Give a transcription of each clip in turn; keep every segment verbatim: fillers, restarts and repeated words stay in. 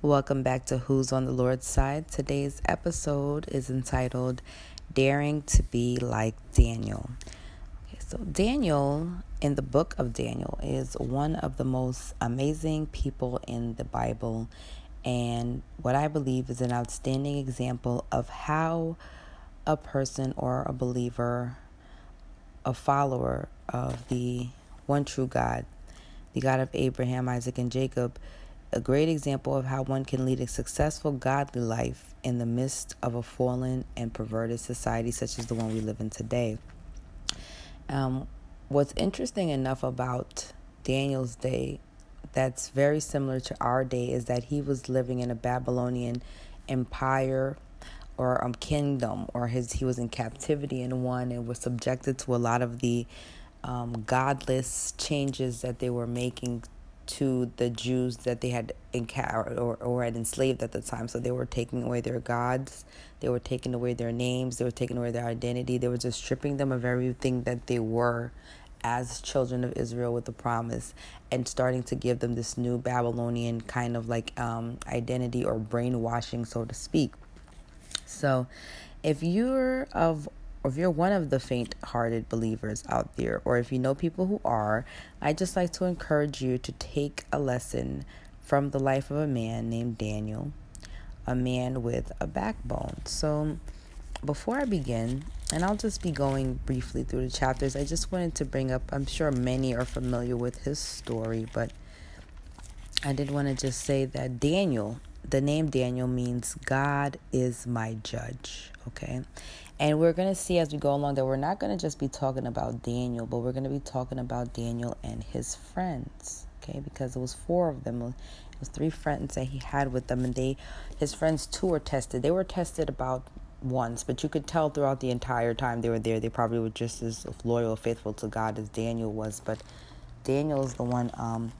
Welcome back to Who's on the Lord's Side. Today's episode is entitled Daring to Be Like Daniel. Okay, so Daniel, in the book of Daniel, is one of the most amazing people in the Bible, and what I believe is an outstanding example of how a person or a believer, a follower of the one true God, the God of Abraham, Isaac, and Jacob, a great example of how one can lead a successful, godly life in the midst of a fallen and perverted society such as the one we live in today. Um, what's interesting enough about Daniel's day that's very similar to our day is that he was living in a Babylonian empire or um, kingdom, or his he was in captivity in one and was subjected to a lot of the um, godless changes that they were making to the Jews that they had encountered or, or had enslaved at the time. So they were taking away their gods. They were taking away their names. They were taking away their identity. They were just stripping them of everything that they were as children of Israel with the promise, and starting to give them this new Babylonian kind of like um, identity or brainwashing, so to speak. So if you're of Or if you're one of the faint-hearted believers out there, or if you know people who are, I'd just like to encourage you to take a lesson from the life of a man named Daniel, a man with a backbone. So before I begin, and I'll just be going briefly through the chapters, I just wanted to bring up, I'm sure many are familiar with his story, but I did want to just say that Daniel, the name Daniel, means God is my judge, okay? And we're going to see as we go along that we're not going to just be talking about Daniel, but we're going to be talking about Daniel and his friends, okay? Because it was four of them. It was three friends that he had with them, and they, his friends, too, were tested. They were tested about once, but you could tell throughout the entire time they were there, they probably were just as loyal, faithful to God as Daniel was. But Daniel is the one um,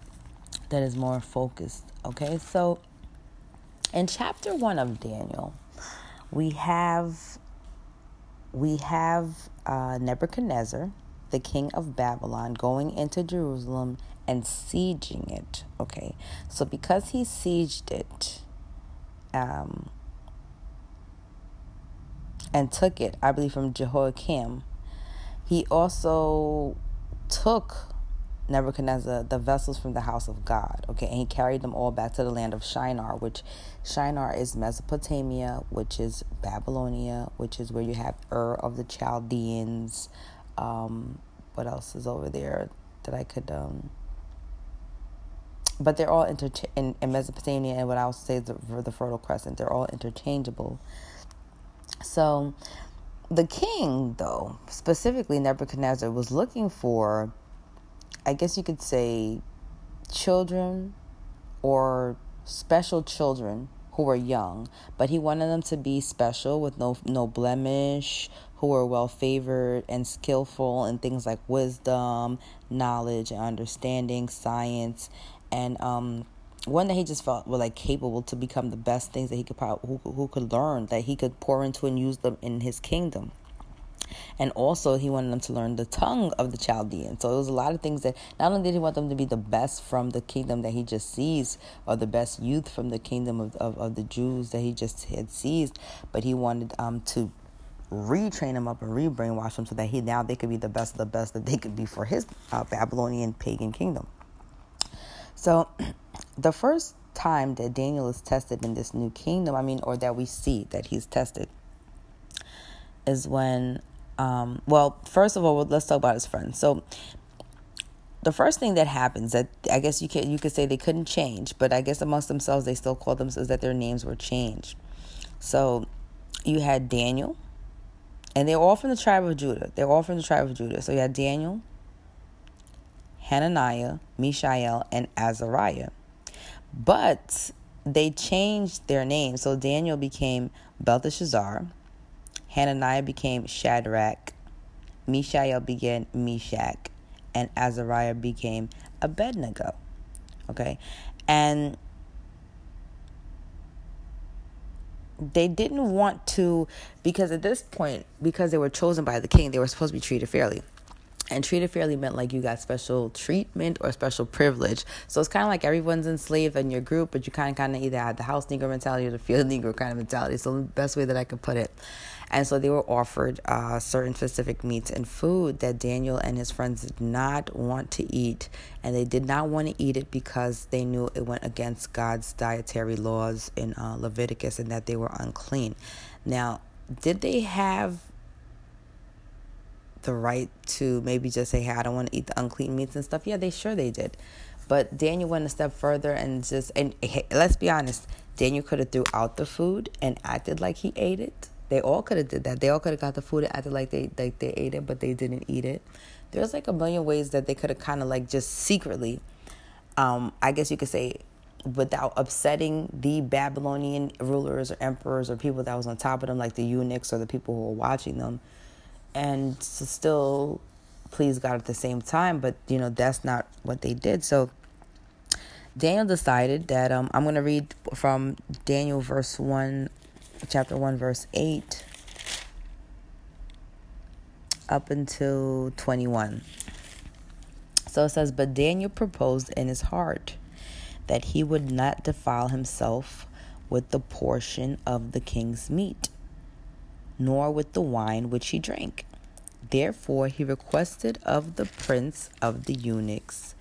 that is more focused, okay? So in chapter one of Daniel, we have we have uh, Nebuchadnezzar, the king of Babylon, going into Jerusalem and sieging it. Okay, so because he sieged it um, and took it, I believe from Jehoiakim, he also took Nebuchadnezzar the vessels from the house of God, okay, and he carried them all back to the land of Shinar, which Shinar is Mesopotamia, which is Babylonia, which is where you have Ur of the Chaldeans. Um, what else is over there that I could, um, but they're all inter- in, in Mesopotamia, and what I'll say is the, for the Fertile Crescent, they're all interchangeable. So the king, though, specifically Nebuchadnezzar, was looking for, I guess you could say, children or special children who were young, but he wanted them to be special with no no blemish, who were well favored and skillful in things like wisdom, knowledge, and understanding, science, and um, one that he just felt were like capable to become the best things that he could probably who, who could learn that he could pour into and use them in his kingdom. And also, he wanted them to learn the tongue of the Chaldeans. So it was a lot of things that not only did he want them to be the best from the kingdom that he just seized, or the best youth from the kingdom of, of, of the Jews that he just had seized, but he wanted um to retrain them up and re-brainwash them so that he now they could be the best of the best that they could be for his uh, Babylonian pagan kingdom. So the first time that Daniel is tested in this new kingdom, I mean, or that we see that he's tested, is when, um, well, first of all, let's talk about his friends. So the first thing that happens that I guess you can, you could say they couldn't change, but I guess amongst themselves, they still called themselves that their names were changed. So you had Daniel, and they're all from the tribe of Judah. They're all from the tribe of Judah. So you had Daniel, Hananiah, Mishael, and Azariah. But they changed their names. So Daniel became Belteshazzar. Hananiah became Shadrach, Mishael became Meshach, and Azariah became Abednego, okay? And they didn't want to, because at this point, because they were chosen by the king, they were supposed to be treated fairly. And treated fairly meant like you got special treatment or special privilege. So it's kind of like everyone's enslaved in your group, but you kind of kind of either had the house Negro mentality or the field Negro kind of mentality. So the best way that I could put it. And so they were offered uh, certain specific meats and food that Daniel and his friends did not want to eat. And they did not want to eat it because they knew it went against God's dietary laws in uh, Leviticus and that they were unclean. Now, did they have the right to maybe just say, hey, I don't want to eat the unclean meats and stuff? Yeah, they sure they did. But Daniel went a step further and just, and hey, let's be honest, Daniel could have threw out the food and acted like he ate it. They all could have did that. They all could have got the food and acted like they like they ate it, but they didn't eat it. There's like a million ways that they could have kind of like just secretly, um, I guess you could say, without upsetting the Babylonian rulers or emperors or people that was on top of them, like the eunuchs or the people who were watching them, and to still please God at the same time. But, you know, that's not what they did. So Daniel decided that um, I'm going to read from Daniel verse one, chapter one, verse eight up until twenty-one. So it says, but Daniel proposed in his heart that he would not defile himself with the portion of the king's meat, nor with the wine which he drank. Therefore he requested of the prince of the eunuchs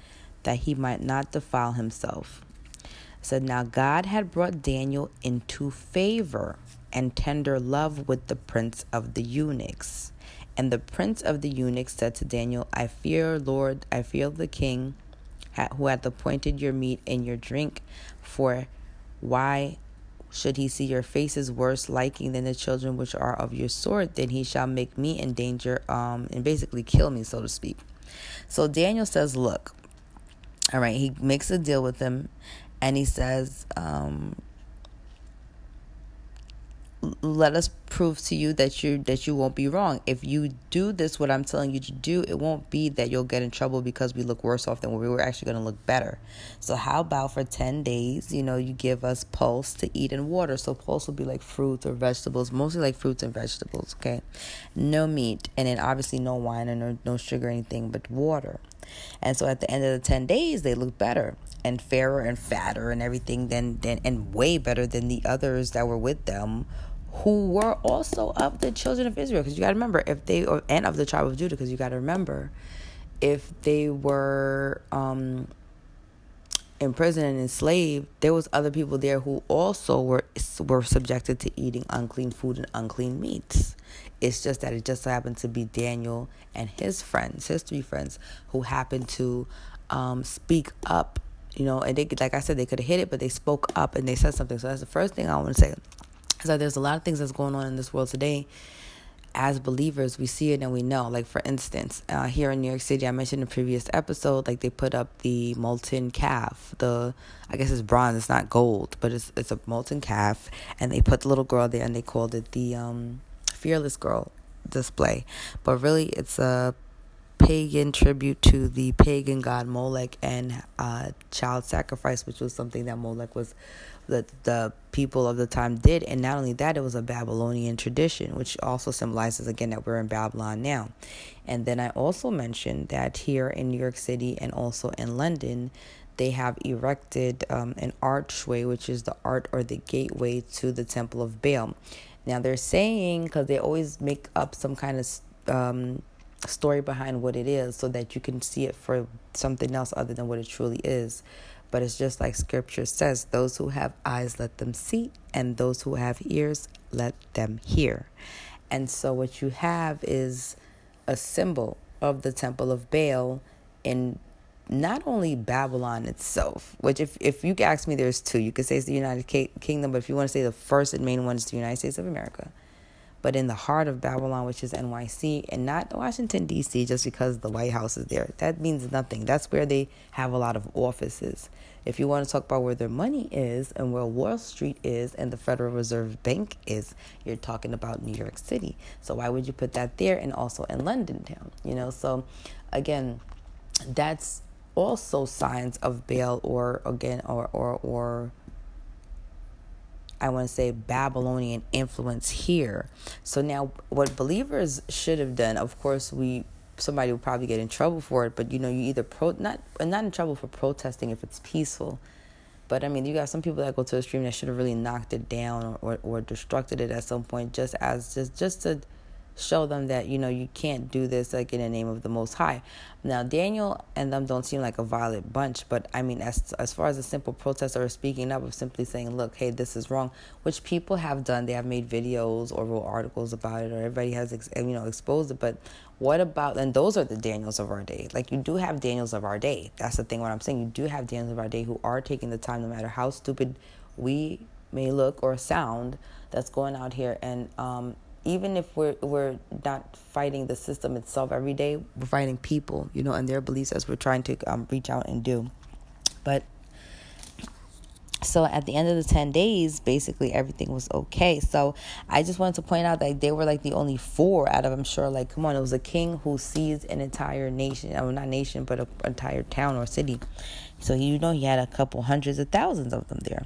that he might not defile himself. So now God had brought Daniel into favor and tender love with the prince of the eunuchs. And the prince of the eunuchs said to Daniel, I fear, Lord, I fear the king who hath appointed your meat and your drink, for why should he see your faces worse liking than the children which are of your sword? Then he shall make me in danger um, and basically kill me, so to speak. So Daniel says, look, all right, he makes a deal with him, and he says, um, let us prove to you that you that you won't be wrong. If you do this, what I'm telling you to do, it won't be that you'll get in trouble because we look worse off than we were actually going to look better. So how about for ten days, you know, you give us pulse to eat and water. So pulse will be like fruits or vegetables, mostly like fruits and vegetables, okay? No meat, and then obviously no wine and no, no sugar or anything, but water. And so at the end of the ten days, they look better and fairer and fatter and everything than, than and way better than the others that were with them, who were also of the children of Israel. Because you got to remember, if they, or, and of the tribe of Judah, because you got to remember, if they were um, imprisoned and enslaved, there was other people there who also were were subjected to eating unclean food and unclean meats. It's just that it just happened to be Daniel and his friends, his three friends, who happened to um, speak up, you know, and they, like I said, they could have hit it, but they spoke up and they said something. So that's the first thing I want to say. So there's a lot of things that's going on in this world today. As believers, we see it and we know. Like, for instance, uh, here in New York City, I mentioned in the previous episode, like, they put up the molten calf. The, I guess it's bronze. It's not gold, but it's it's a molten calf. And they put the little girl there, and they called it the um, Fearless Girl display. But really, it's a pagan tribute to the pagan god Molech and uh, child sacrifice, which was something that Molech was... that the people of the time did. And not only that, it was a Babylonian tradition, which also symbolizes, again, that we're in Babylon now. And then I also mentioned that here in New York City and also in London, they have erected um, an archway, which is the art or the gateway to the Temple of Baal. Now they're saying, because they always make up some kind of um, story behind what it is so that you can see it for something else other than what it truly is. But it's just like scripture says, those who have eyes, let them see. And those who have ears, let them hear. And so what you have is a symbol of the Temple of Baal in not only Babylon itself, which if, if you ask me, there's two. You could say it's the United K- Kingdom, but if you want to say the first and main one is the United States of America. But in the heart of Babylon, which is N Y C, and not Washington, D C, just because the White House is there. That means nothing. That's where they have a lot of offices. If you want to talk about where their money is and where Wall Street is and the Federal Reserve Bank is, you're talking about New York City. So why would you put that there and also in London town? You know, so again, that's also signs of Baal or, again, or, or, or, I want to say Babylonian influence here. So now what believers should have done, of course, we somebody will probably get in trouble for it, but, you know, you either pro not not in trouble for protesting if it's peaceful. But, I mean, you got some people that go to a stream that should have really knocked it down or, or, or destructed it at some point just as just, just to show them that, you know, you can't do this, like, in the name of the Most High. Now, Daniel and them don't seem like a violent bunch, but, I mean, as as far as a simple protest or speaking up of simply saying, look, hey, this is wrong, which people have done. They have made videos or wrote articles about it, or everybody has, ex- you know, exposed it, but... What about, and those are the Daniels of our day. Like, you do have Daniels of our day. That's the thing, what I'm saying. You do have Daniels of our day who are taking the time, no matter how stupid we may look or sound, that's going out here. And um, even if we're, we're not fighting the system itself every day, we're fighting people, you know, and their beliefs as we're trying to um, reach out and do. But so at the end of the ten days, basically everything was okay. So I just wanted to point out that they were like the only four out of, I'm sure, like, come on, it was a king who seized an entire nation. Well, not nation, but an entire town or city. So, you know, he had a couple hundreds of thousands of them there.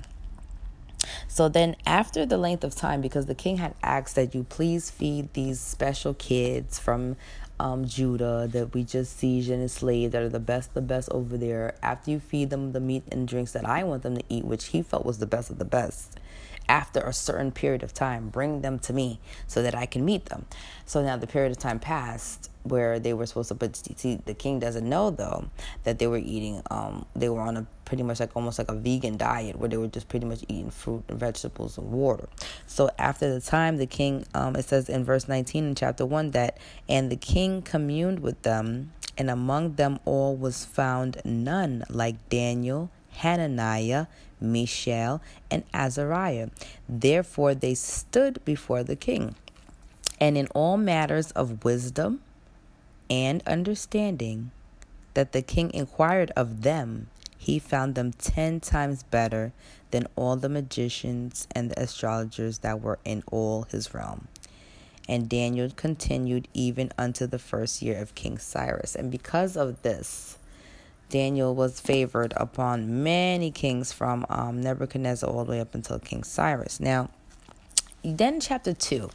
So then after the length of time, because the king had asked that you please feed these special kids from um, Judah that we just seized and enslaved that are the best, the best over there. After you feed them the meat and drinks that I want them to eat, which he felt was the best of the best, after a certain period of time, bring them to me so that I can meet them. So now the period of time passed where they were supposed to, but see, the king doesn't know, though, that they were eating, um, they were on a pretty much like almost like a vegan diet where they were just pretty much eating fruit and vegetables and water. So after the time, the king, um, it says in verse nineteen in chapter one that, and the king communed with them, and among them all was found none like Daniel, Hananiah, Mishael, and Azariah. Therefore they stood before the king, and in all matters of wisdom and understanding that the king inquired of them, he found them ten times better than all the magicians and the astrologers that were in all his realm. And Daniel continued even unto the first year of King Cyrus. And because of this, Daniel was favored upon many kings from um, Nebuchadnezzar all the way up until King Cyrus. Now, then chapter two,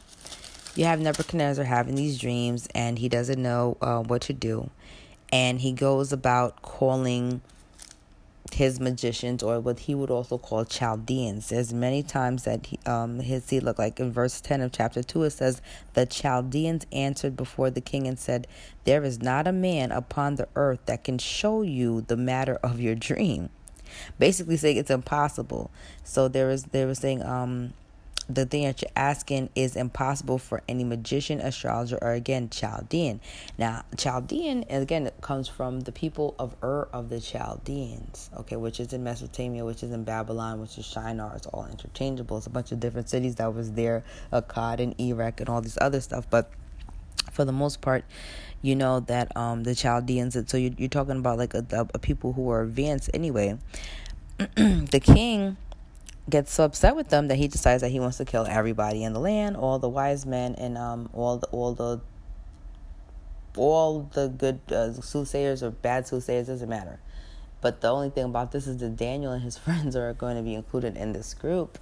you have Nebuchadnezzar having these dreams, and he doesn't know uh, what to do. And he goes about calling his magicians, or what he would also call Chaldeans. There's many times that he, um, his, he looked like in verse ten of chapter two, it says, the Chaldeans answered before the king and said, there is not a man upon the earth that can show you the matter of your dream. Basically saying it's impossible. So there is, they were saying, um, the thing that you're asking is impossible for any magician, astrologer, or again, Chaldean. Now, Chaldean, again, it comes from the people of Ur of the Chaldeans, okay, which is in Mesopotamia, which is in Babylon, which is Shinar. It's all interchangeable. It's a bunch of different cities that was there, Akkad and Erech and all this other stuff. But for the most part, you know that um, the Chaldeans, so you're, you're talking about like a, a, a people who are advanced anyway. The king gets so upset with them that he decides that he wants to kill everybody in the land, all the wise men, and um all the all the all the good uh, soothsayers or bad soothsayers, doesn't matter. But the only thing about this is that Daniel and his friends are going to be included in this group.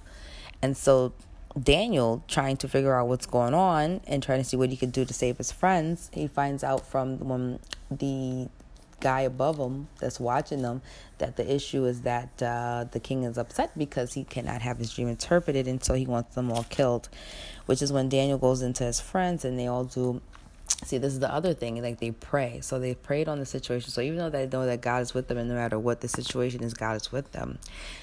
And so Daniel, trying to figure out what's going on and trying to see what he could do to save his friends, he finds out from um, the guy above him that's watching them that the issue is that uh, the king is upset because he cannot have his dream interpreted, and so he wants them all killed, which is when Daniel goes into his friends and they all do. See, this is the other thing, like they pray. So they prayed on the situation. So even though they know that God is with them, and no matter what the situation is, God is with them,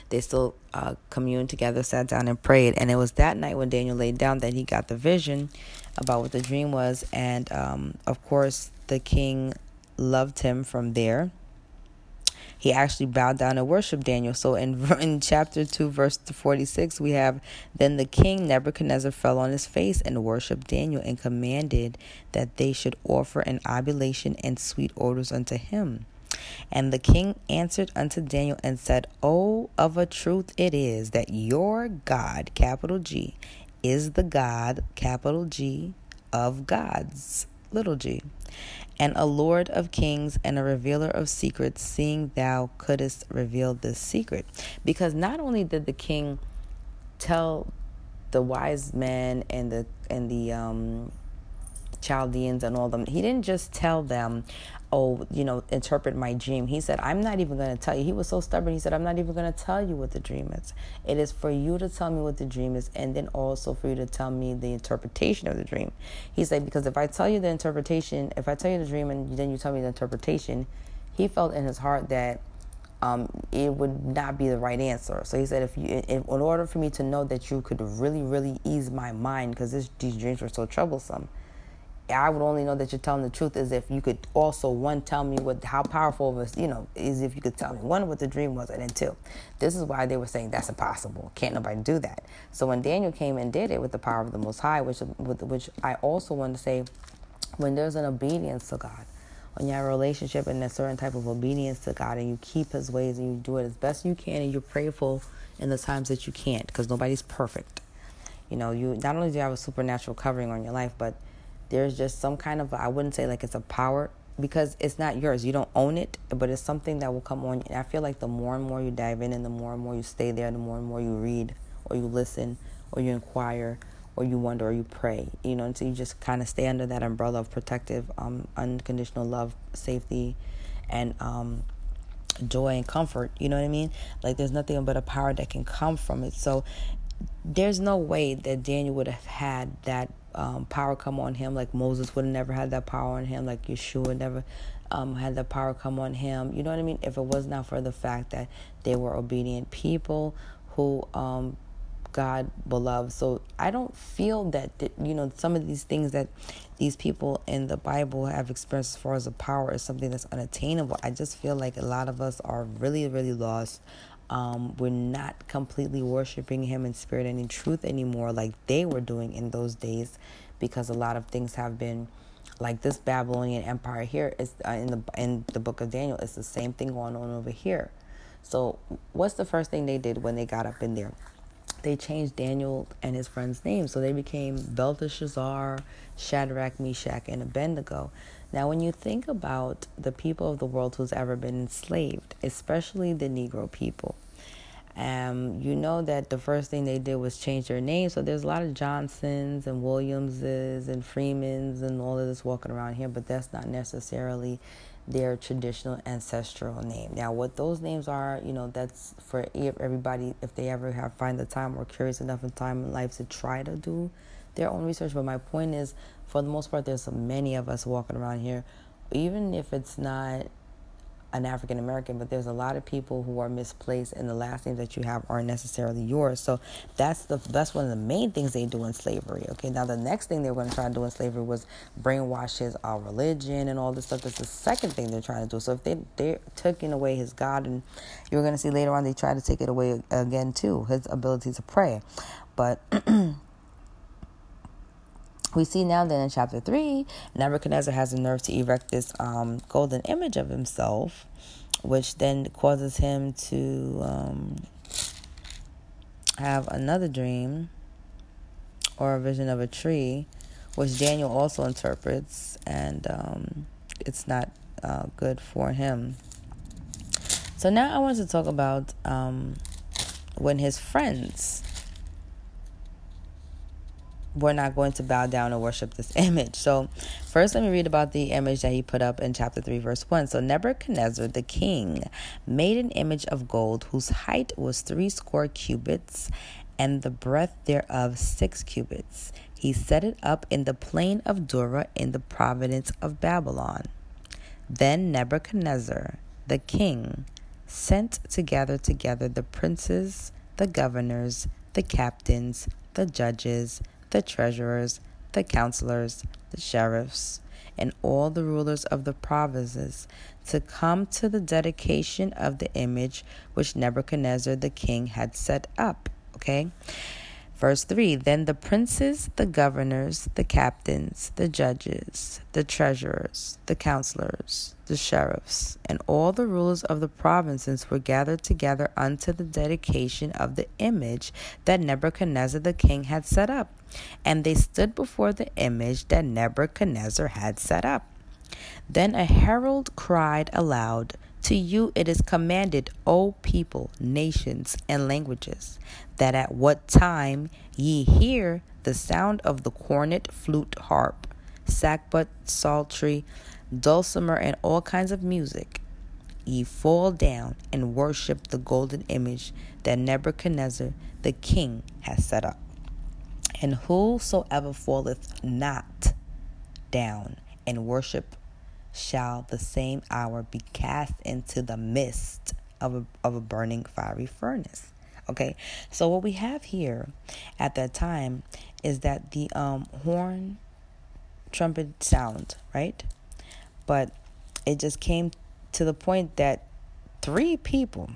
they still uh, communed together, sat down and prayed. And it was that night when Daniel laid down that he got the vision about what the dream was. And um, of course the king loved him from there. He actually bowed down and worshiped Daniel. So in, in chapter two, verse forty-six, we have, then the king Nebuchadnezzar fell on his face and worshiped Daniel and commanded that they should offer an oblation and sweet odors unto him. And the king answered unto Daniel and said, O, of a truth it is that your God, capital G, is the God, capital G, of gods, little g, and a lord of kings and a revealer of secrets, seeing thou couldest reveal this secret. Because not only did the king tell the wise men and the and the um Chaldeans and all them. He didn't just tell them, oh, you know, interpret my dream. He said, I'm not even going to tell you. He was so stubborn. He said, I'm not even going to tell you what the dream is. It is for you to tell me what the dream is, and then also for you to tell me the interpretation of the dream. He said, because if I tell you the interpretation, if I tell you the dream and then you tell me the interpretation, he felt in his heart that Um, it would not be the right answer. So he said, if you, if, in order for me to know that you could really, really ease my mind, because these dreams were so troublesome, I would only know that you're telling the truth is if you could also, one, tell me what, how powerful of us, you know, is if you could tell me, one, what the dream was, and then two, this is why they were saying that's impossible. Can't nobody do that. So when Daniel came and did it with the power of the Most High, which, which I also want to say, when there's an obedience to God, when you have a relationship and a certain type of obedience to God and you keep his ways and you do it as best you can and you're prayerful in the times that you can't, because nobody's perfect. You know, you not only do you have a supernatural covering on your life, but there's just some kind of, I wouldn't say like it's a power, because it's not yours. You don't own it, but it's something that will come on you. And I feel like the more and more you dive in and the more and more you stay there, the more and more you read or you listen or you inquire, or you wonder, or you pray, you know, until you just kind of stay under that umbrella of protective, um, unconditional love, safety, and um, joy and comfort, you know what I mean? Like, there's nothing but a power that can come from it. So there's no way that Daniel would have had that um, power come on him, like Moses would have never had that power on him, like Yeshua never um, had that power come on him, you know what I mean? If it was not for the fact that they were obedient people who... Um, God beloved. So I don't feel that, that, you know, some of these things that these people in the Bible have experienced as far as the power is something that's unattainable. I just feel like a lot of us are really, really lost. Um, we're not completely worshiping him in spirit and in truth anymore like they were doing in those days, because a lot of things have been like this Babylonian empire here is uh, in the in the book of Daniel. It's the same thing going on over here. So what's the first thing they did when they got up in there? They changed Daniel and his friends' names. So they became Belteshazzar, Shadrach, Meshach, and Abednego. Now, when you think about the people of the world who's ever been enslaved, especially the Negro people, um, you know that the first thing they did was change their name. So there's a lot of Johnsons and Williamses and Freemans and all of this walking around here, but that's not necessarily their traditional ancestral name. Now, what those names are, you know, that's for everybody, if they ever have find the time or curious enough in time in life to try to do their own research. But my point is, for the most part, there's many of us walking around here, even if it's not an African American, but there's a lot of people who are misplaced, and the last names that you have aren't necessarily yours. So that's the that's one of the main things they do in slavery. Okay, now the next thing they were going to try to do in slavery was brainwash his uh, religion and all this stuff. That's the second thing they're trying to do. So if they they're taking away his God, and you're going to see later on they try to take it away again too, his ability to pray. But we see now then in chapter three, Nebuchadnezzar has the nerve to erect this um, golden image of himself, which then causes him to um, have another dream or a vision of a tree, which Daniel also interprets, and um, it's not uh, good for him. So now I want to talk about um, when his friends... we're not going to bow down and worship this image. So first, let me read about the image that he put up in chapter three, verse one. So Nebuchadnezzar, the king, made an image of gold whose height was three score cubits and the breadth thereof six cubits. He set it up in the plain of Dura in the province of Babylon. Then Nebuchadnezzar, the king, sent to gather together the princes, the governors, the captains, the judges, the treasurers, the counselors, the sheriffs, and all the rulers of the provinces to come to the dedication of the image which Nebuchadnezzar the king had set up. Okay? Verse three, then the princes, the governors, the captains, the judges, the treasurers, the counselors, the sheriffs, and all the rulers of the provinces were gathered together unto the dedication of the image that Nebuchadnezzar the king had set up. And they stood before the image that Nebuchadnezzar had set up. Then a herald cried aloud, to you it is commanded, O people, nations, and languages, that at what time ye hear the sound of the cornet, flute, harp, sackbut, psaltery, dulcimer, and all kinds of music, ye fall down and worship the golden image that Nebuchadnezzar the king has set up. And whosoever falleth not down and worship shall the same hour be cast into the midst of a, of a burning fiery furnace. Okay, so what we have here at that time is that the um horn trumpet sound, right? But it just came to the point that three people,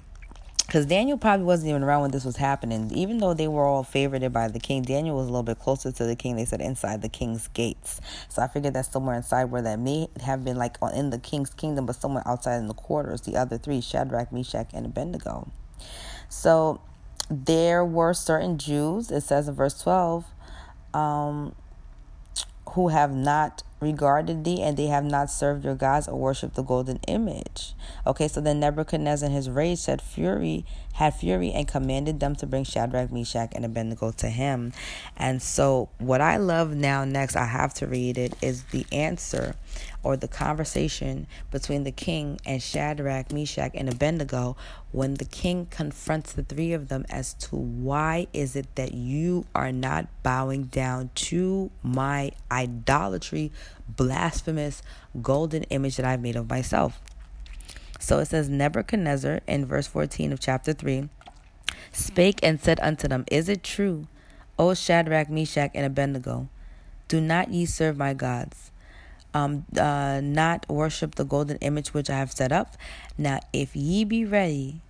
because Daniel probably wasn't even around when this was happening. Even though they were all favored by the king, Daniel was a little bit closer to the king. They said inside the king's gates. So I figured that's somewhere inside, where that may have been like in the king's kingdom, but somewhere outside in the quarters. The other three, Shadrach, Meshach, and Abednego. So there were certain Jews, it says in verse twelve, um, who have not regarded thee, and they have not served your gods or worshipped the golden image. Okay, so then Nebuchadnezzar in his rage said fury, had fury and commanded them to bring Shadrach, Meshach, and Abednego to him. And so what I love now next, I have to read it, is the answer or the conversation between the king and Shadrach, Meshach, and Abednego when the king confronts the three of them as to why is it that you are not bowing down to my idolatry, blasphemous golden image that I've made of myself. So it says, Nebuchadnezzar in verse fourteen of chapter three spake and said unto them, is it true, O Shadrach, Meshach, and Abednego, do not ye serve my gods, um, uh, not worship the golden image which I have set up? Now if ye be ready,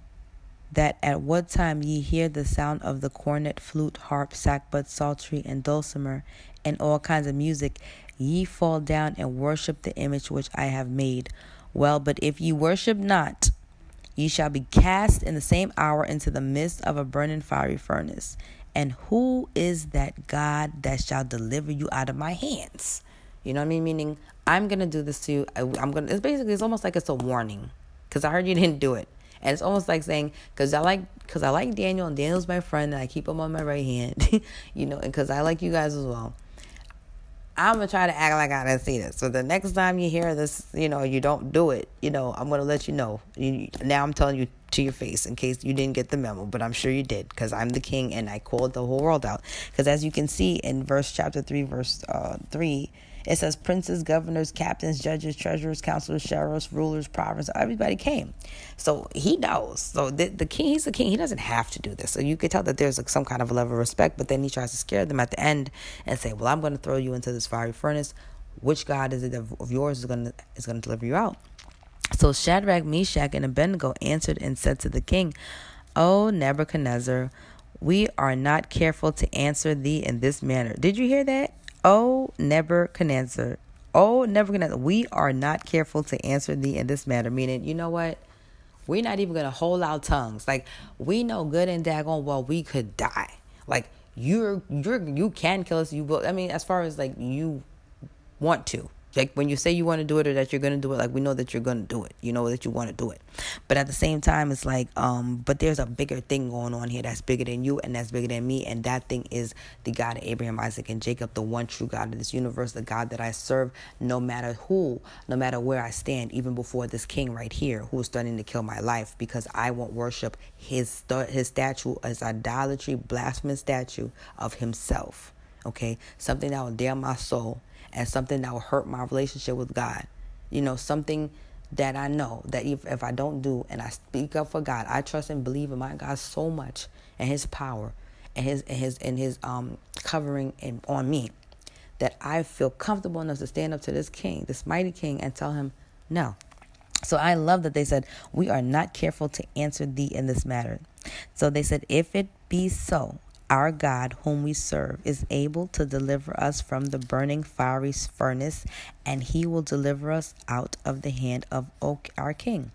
that at what time ye hear the sound of the cornet, flute, harp, sackbut, psaltery, and dulcimer, and all kinds of music, ye fall down and worship the image which I have made. Well, but if ye worship not, ye shall be cast in the same hour into the midst of a burning fiery furnace. And who is that God that shall deliver you out of my hands? You know what I mean? Meaning, I'm going to do this to you. I, I'm going to, it's basically, it's almost like it's a warning, because I heard you didn't do it. And it's almost like saying, because I like, because I like Daniel, and Daniel's my friend, and I keep him on my right hand, you know, and because I like you guys as well, I'm going to try to act like I didn't see this. So the next time you hear this, you know, you don't do it, you know, I'm going to let you know. You, now I'm telling you to your face in case you didn't get the memo, but I'm sure you did, because I'm the king and I called the whole world out. Because as you can see in verse chapter three, verse uh, three, it says princes, governors, captains, judges, treasurers, counselors, sheriffs, rulers, provinces, everybody came. So he knows. So the, the king, he's the king. He doesn't have to do this. So you could tell that there's like some kind of a level of respect, but then he tries to scare them at the end and say, well, I'm going to throw you into this fiery furnace. Which God is it of yours is going to, is going to deliver you out? So Shadrach, Meshach, and Abednego answered and said to the king, O Nebuchadnezzar, we are not careful to answer thee in this manner. Did you hear that? O Nebuchadnezzar, O Nebuchadnezzar, we are not careful to answer thee in this matter. Meaning, you know what? We're not even going to hold our tongues. Like, we know good and daggone well we could die. Like, you're, you're, you can kill us. You will. I mean, as far as, like, you want to. Like, when you say you want to do it or that you're going to do it, like, we know that you're going to do it. You know that you want to do it. But at the same time, it's like, um, but there's a bigger thing going on here that's bigger than you and that's bigger than me. And that thing is the God of Abraham, Isaac, and Jacob, the one true God of this universe, the God that I serve no matter who, no matter where I stand, even before this king right here who is threatening to kill my life because I won't worship his, his statue, his idolatry, blasphemous statue of himself. Okay, something that will dare my soul. And something that will hurt my relationship with God. You know, something that I know that if, if I don't do and I speak up for God, I trust and believe in my God so much and his power and his and his and his um covering and on me that I feel comfortable enough to stand up to this king, this mighty king, and tell him no. So I love that they said, we are not careful to answer thee in this matter. So they said, if it be so, our God, whom we serve, is able to deliver us from the burning fiery furnace, and he will deliver us out of the hand of our king.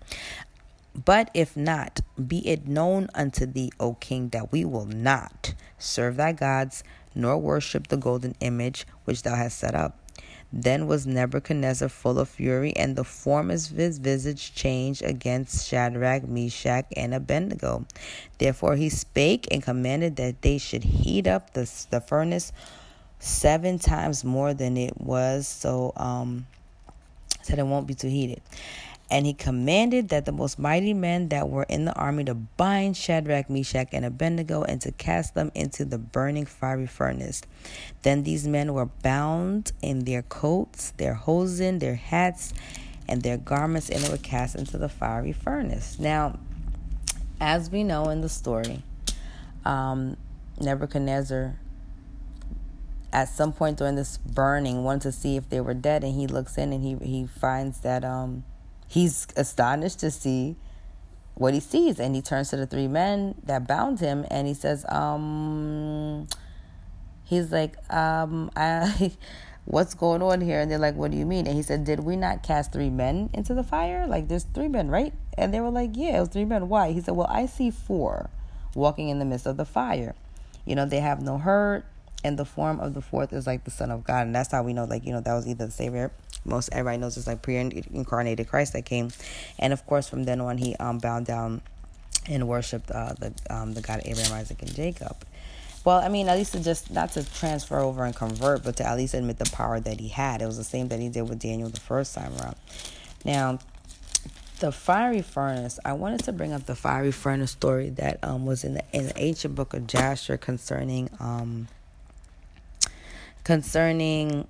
But if not, be it known unto thee, O king, that we will not serve thy gods, nor worship the golden image which thou hast set up. Then was Nebuchadnezzar full of fury, and the form of his visage changed against Shadrach, Meshach, and Abednego. Therefore he spake and commanded that they should heat up the, the furnace seven times more than it was. So um, said it won't be too heated. And he commanded that the most mighty men that were in the army to bind Shadrach, Meshach, and Abednego and to cast them into the burning fiery furnace. Then these men were bound in their coats, their hosen, their hats, and their garments, and they were cast into the fiery furnace. Now, as we know in the story, um, Nebuchadnezzar, at some point during this burning, wanted to see if they were dead, and he looks in and he, he finds that... Um, He's astonished to see what he sees. And he turns to the three men that bound him. And he says, um, he's like, um, I, what's going on here? And they're like, what do you mean? And he said, did we not cast three men into the fire? Like, there's three men, right? And they were like, yeah, it was three men. Why? He said, well, I see four walking in the midst of the fire. You know, they have no hurt. And the form of the fourth is like the Son of God. And that's how we know, like, you know, that was either the Savior. Most everybody knows it's like pre-incarnated Christ that came. And, of course, from then on, he um, bowed down and worshipped uh, the um, the God of Abraham, Isaac, and Jacob. Well, I mean, at least to just not to transfer over and convert, but to at least admit the power that he had. It was the same that he did with Daniel the first time around. Now, the fiery furnace, I wanted to bring up the fiery furnace story that um, was in the, in the ancient book of Jasher concerning... Um, Concerning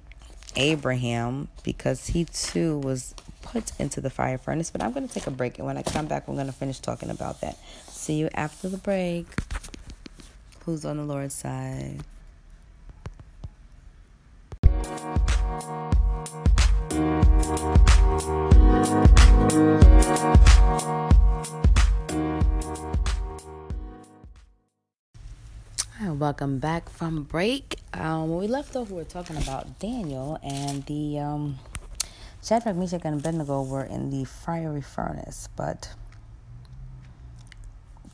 Abraham, because he too was put into the fire furnace. But I'm going to take a break, and when I come back, we're going to finish talking about that. See you after the break. Who's on the Lord's side? Welcome back from break. Um, when we left off, we were talking about Daniel and the um, Shadrach, Meshach, and Abednego were in the fiery furnace, but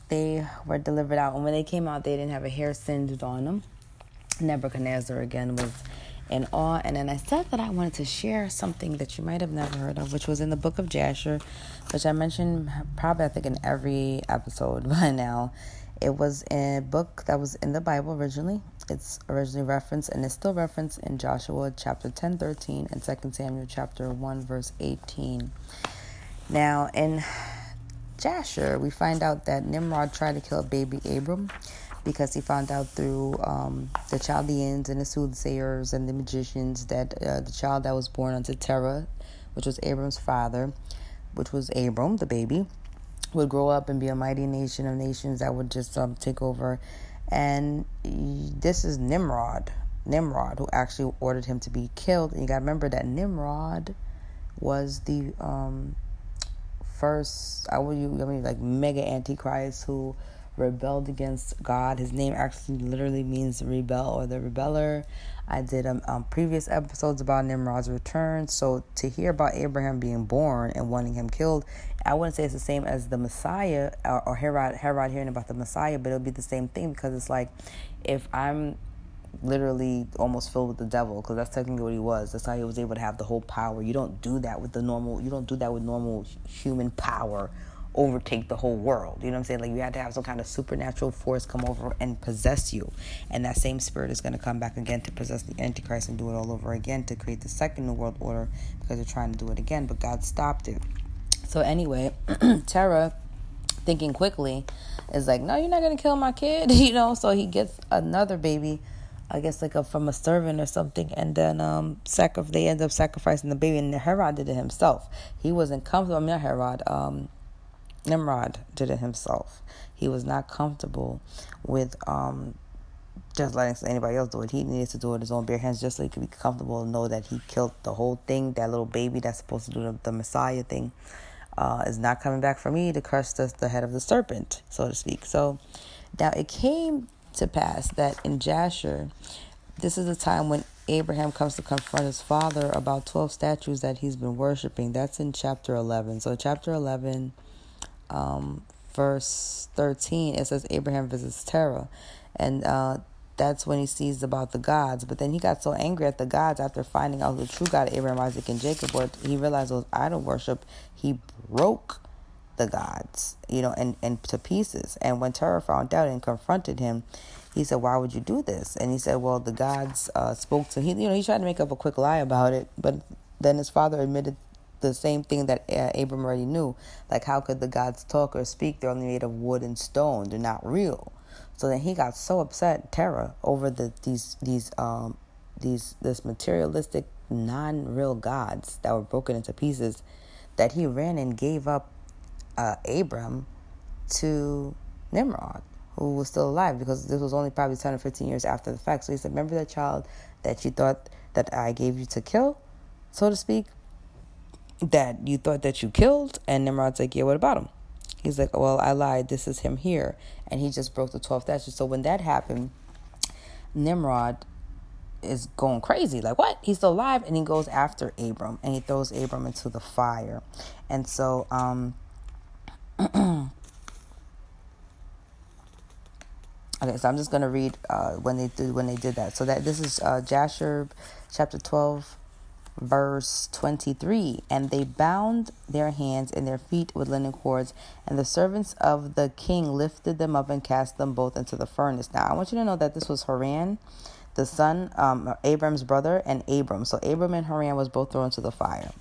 they were delivered out. And when they came out, they didn't have a hair singed on them. Nebuchadnezzar again was in awe. And then I said that I wanted to share something that you might have never heard of, which was in the book of Jasher, which I mentioned probably, I think, in every episode by now. It was a book that was in the Bible originally. It's originally referenced, and it's still referenced in Joshua chapter ten, thirteen, and Second Samuel chapter one, verse eighteen. Now, in Jasher, we find out that Nimrod tried to kill baby Abram because he found out through um, the Chaldeans and the soothsayers and the magicians that uh, the child that was born unto Terah, which was Abram's father, which was Abram, the baby, would grow up and be a mighty nation of nations that would just um, take over. And this is Nimrod, Nimrod, who actually ordered him to be killed. And you got to remember that Nimrod was the um, first, I would, I mean, like mega antichrist who rebelled against God. His name actually literally means rebel or the rebeller. I did um, um previous episodes about Nimrod's return. So to hear about Abraham being born and wanting him killed, I wouldn't say it's the same as the Messiah or, or Herod, Herod hearing about the Messiah, but it'll be the same thing because it's like if I'm literally almost filled with the devil, because that's technically what he was. That's how he was able to have the whole power. You don't do that with the normal. You don't do that with normal human power. Overtake the whole world. You know what I'm saying? Like, you had to have some kind of supernatural force come over and possess you. And that same spirit is going to come back again to possess the Antichrist and do it all over again to create the second New World Order because they're trying to do it again. But God stopped it. So anyway, Terah, thinking quickly, is like, no, you're not going to kill my kid. You know, so he gets another baby, I guess, like a, from a servant or something, and then um, sacri- they end up sacrificing the baby, and Herod did it himself. He wasn't comfortable. I mean, not Herod, um, Nimrod did it himself. He was not comfortable with um, just letting anybody else do it. He needed to do it his own bare hands just so he could be comfortable and know that he killed the whole thing. That little baby that's supposed to do the, the Messiah thing uh, is not coming back for me to crush the, the head of the serpent, so to speak. So now it came to pass that in Jasher, this is the time when Abraham comes to confront his father about twelve statues that he's been worshiping. That's in chapter eleven. So chapter eleven... Um, verse thirteen, it says Abraham visits Terah, and uh, that's when he sees about the gods. But then he got so angry at the gods after finding out the true God, Abraham, Isaac, and Jacob, where he realized it was idol worship. He broke the gods, you know, and, and to pieces. And when Terah found out and confronted him, He said, why would you do this? And he said, well, the gods uh, spoke to him. You know, he tried to make up a quick lie about it. But then his father admitted the same thing that uh, Abram already knew. Like, how could the gods talk or speak? They're only made of wood and stone. They're not real. So then he got so upset, Terah, over the these these um these this materialistic, non-real gods that were broken into pieces, that he ran and gave up uh, Abram to Nimrod, who was still alive, because this was only probably ten or fifteen years after the fact. So he said, remember that child that you thought that I gave you to kill, so to speak, that you thought that you killed? And Nimrod's like, yeah, what about him? He's like, well, I lied. This is him here. And he just broke the twelfth statute. So when that happened, Nimrod is going crazy. Like, what? He's still alive. And he goes after Abram. And he throws Abram into the fire. And so, um... okay, so I'm just going to read uh, when they did, when they did that. So that this is uh, Jasher chapter twelve. Verse twenty-three, and they bound their hands and their feet with linen cords, and the servants of the king lifted them up and cast them both into the furnace. Now, I want you to know that this was Haran, the son, um, Abram's brother, and Abram. So Abram and Haran was both thrown into the fire.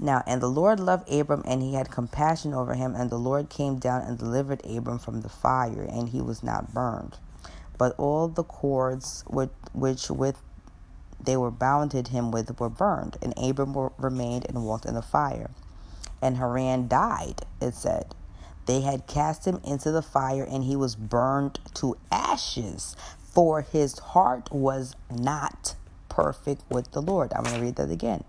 Now, and the Lord loved Abram, and he had compassion over him, and the Lord came down and delivered Abram from the fire, and he was not burned. But all the cords which, which with they were bounded him with were burned, and Abram were, remained and walked in the fire. And Haran died, it said. They had cast him into the fire, and he was burned to ashes, for his heart was not perfect with the Lord. I'm going to read that again.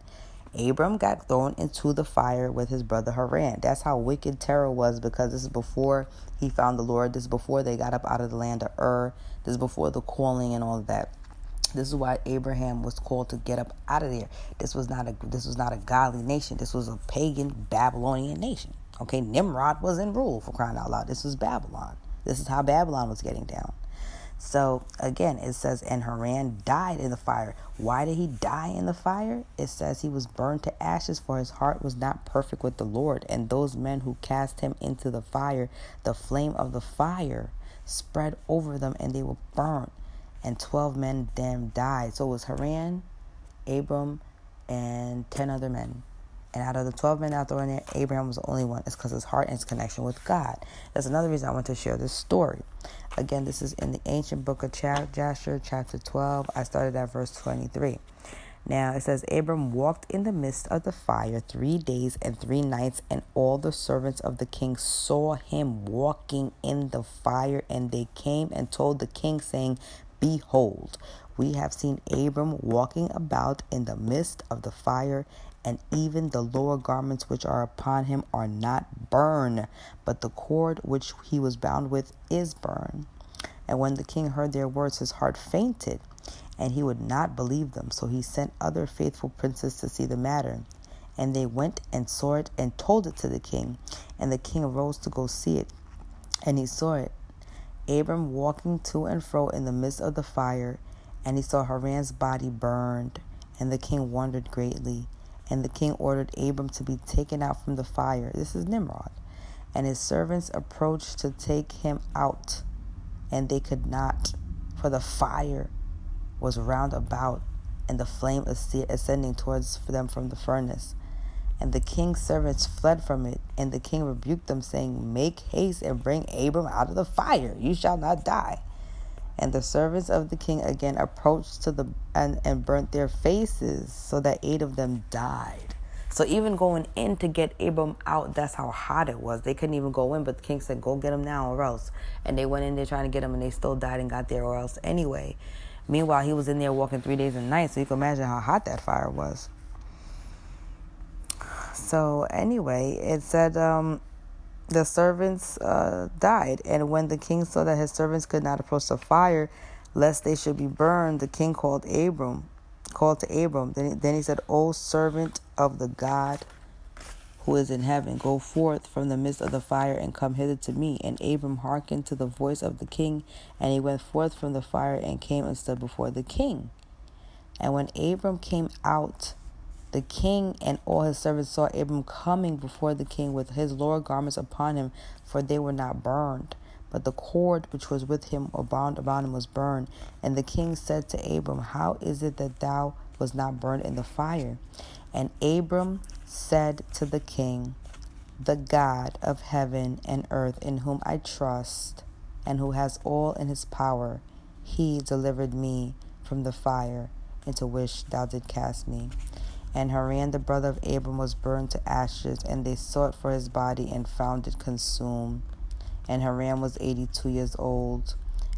Abram got thrown into the fire with his brother Haran. That's how wicked Terah was, because this is before he found the Lord. This is before they got up out of the land of Ur. This is before the calling and all of that. This is why Abraham was called to get up out of there. This was not a this was not a godly nation. This was a pagan Babylonian nation. Okay, Nimrod was in rule, for crying out loud. This was Babylon. This is how Babylon was getting down. So again, it says, and Haran died in the fire. Why did he die in the fire? It says he was burned to ashes, for his heart was not perfect with the Lord. And those men who cast him into the fire, the flame of the fire spread over them, and they were burned. And twelve men then died. So it was Haran, Abram, and ten other men. And out of the twelve men out there in there, Abraham was the only one. It's because his heart and his connection with God. That's another reason I want to share this story. Again, this is in the ancient book of Jasher, chapter twelve. I started at verse twenty-three. Now, it says, Abram walked in the midst of the fire three days and three nights, and all the servants of the king saw him walking in the fire. And they came and told the king, saying, behold, we have seen Abram walking about in the midst of the fire, and even the lower garments which are upon him are not burned, but the cord which he was bound with is burned. And when the king heard their words, his heart fainted, and he would not believe them. So he sent other faithful princes to see the matter. And they went and saw it and told it to the king. And the king arose to go see it, and he saw it, Abram walking to and fro in the midst of the fire, and he saw Haran's body burned, and the king wondered greatly. And the king ordered Abram to be taken out from the fire. This is Nimrod. And his servants approached to take him out, and they could not, for the fire was round about, and the flame ascending towards them from the furnace. And the king's servants fled from it, and the king rebuked them, saying, make haste and bring Abram out of the fire. You shall not die. And the servants of the king again approached to the and, and burnt their faces, so that eight of them died. So even going in to get Abram out, that's how hot it was. They couldn't even go in, but the king said, go get him now or else. And they went in there trying to get him, and they still died and got there or else anyway. Meanwhile, he was in there walking three days and nights, so you can imagine how hot that fire was. So anyway, it said um, the servants uh, died. And when the king saw that his servants could not approach the fire, lest they should be burned, the king called Abram, called to Abram. Then, then he said, O servant of the God who is in heaven, go forth from the midst of the fire and come hither to me. And Abram hearkened to the voice of the king, and he went forth from the fire and came and stood before the king. And when Abram came out, the king and all his servants saw Abram coming before the king with his lower garments upon him, for they were not burned, But the cord which was with him or bound about him was burned. And the king said to Abram, how is it that thou was not burned in the fire? And Abram said to the king, the God of heaven and earth, in whom I trust and who has all in his power, he delivered me from the fire into which thou didst cast me. And Haran the brother of Abram was burned to ashes, and they sought for his body and found it consumed. And Haran was eighty-two years old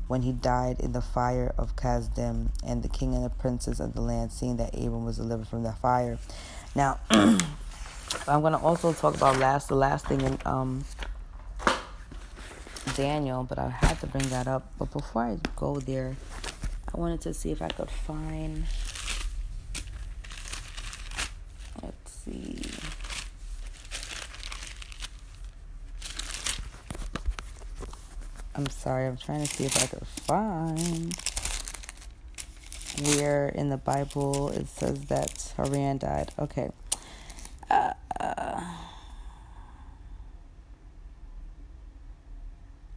when he died in the fire of Kasdim. And the king and the princes of the land, seeing that Abram was delivered from that fire. Now, I'm going to also talk about last the last thing in um, Daniel, but I had to bring that up. But before I go there, I wanted to see if I could find... Let's see. I'm sorry, I'm trying to see if I could find where in the Bible it says that Haran died. Okay. Uh, uh.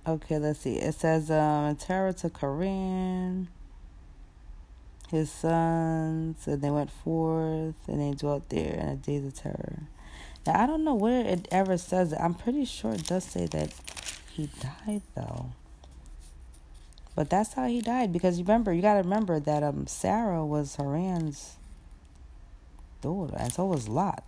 Okay, let's see. It says, um, Terah took Haran, his sons, and they went forth, and they dwelt there in the days of terror. Now, I don't know where it ever says it. I'm pretty sure it does say that he died, though. But that's how he died, because remember, you got to remember that um Sarah was Haran's daughter, and so was Lot.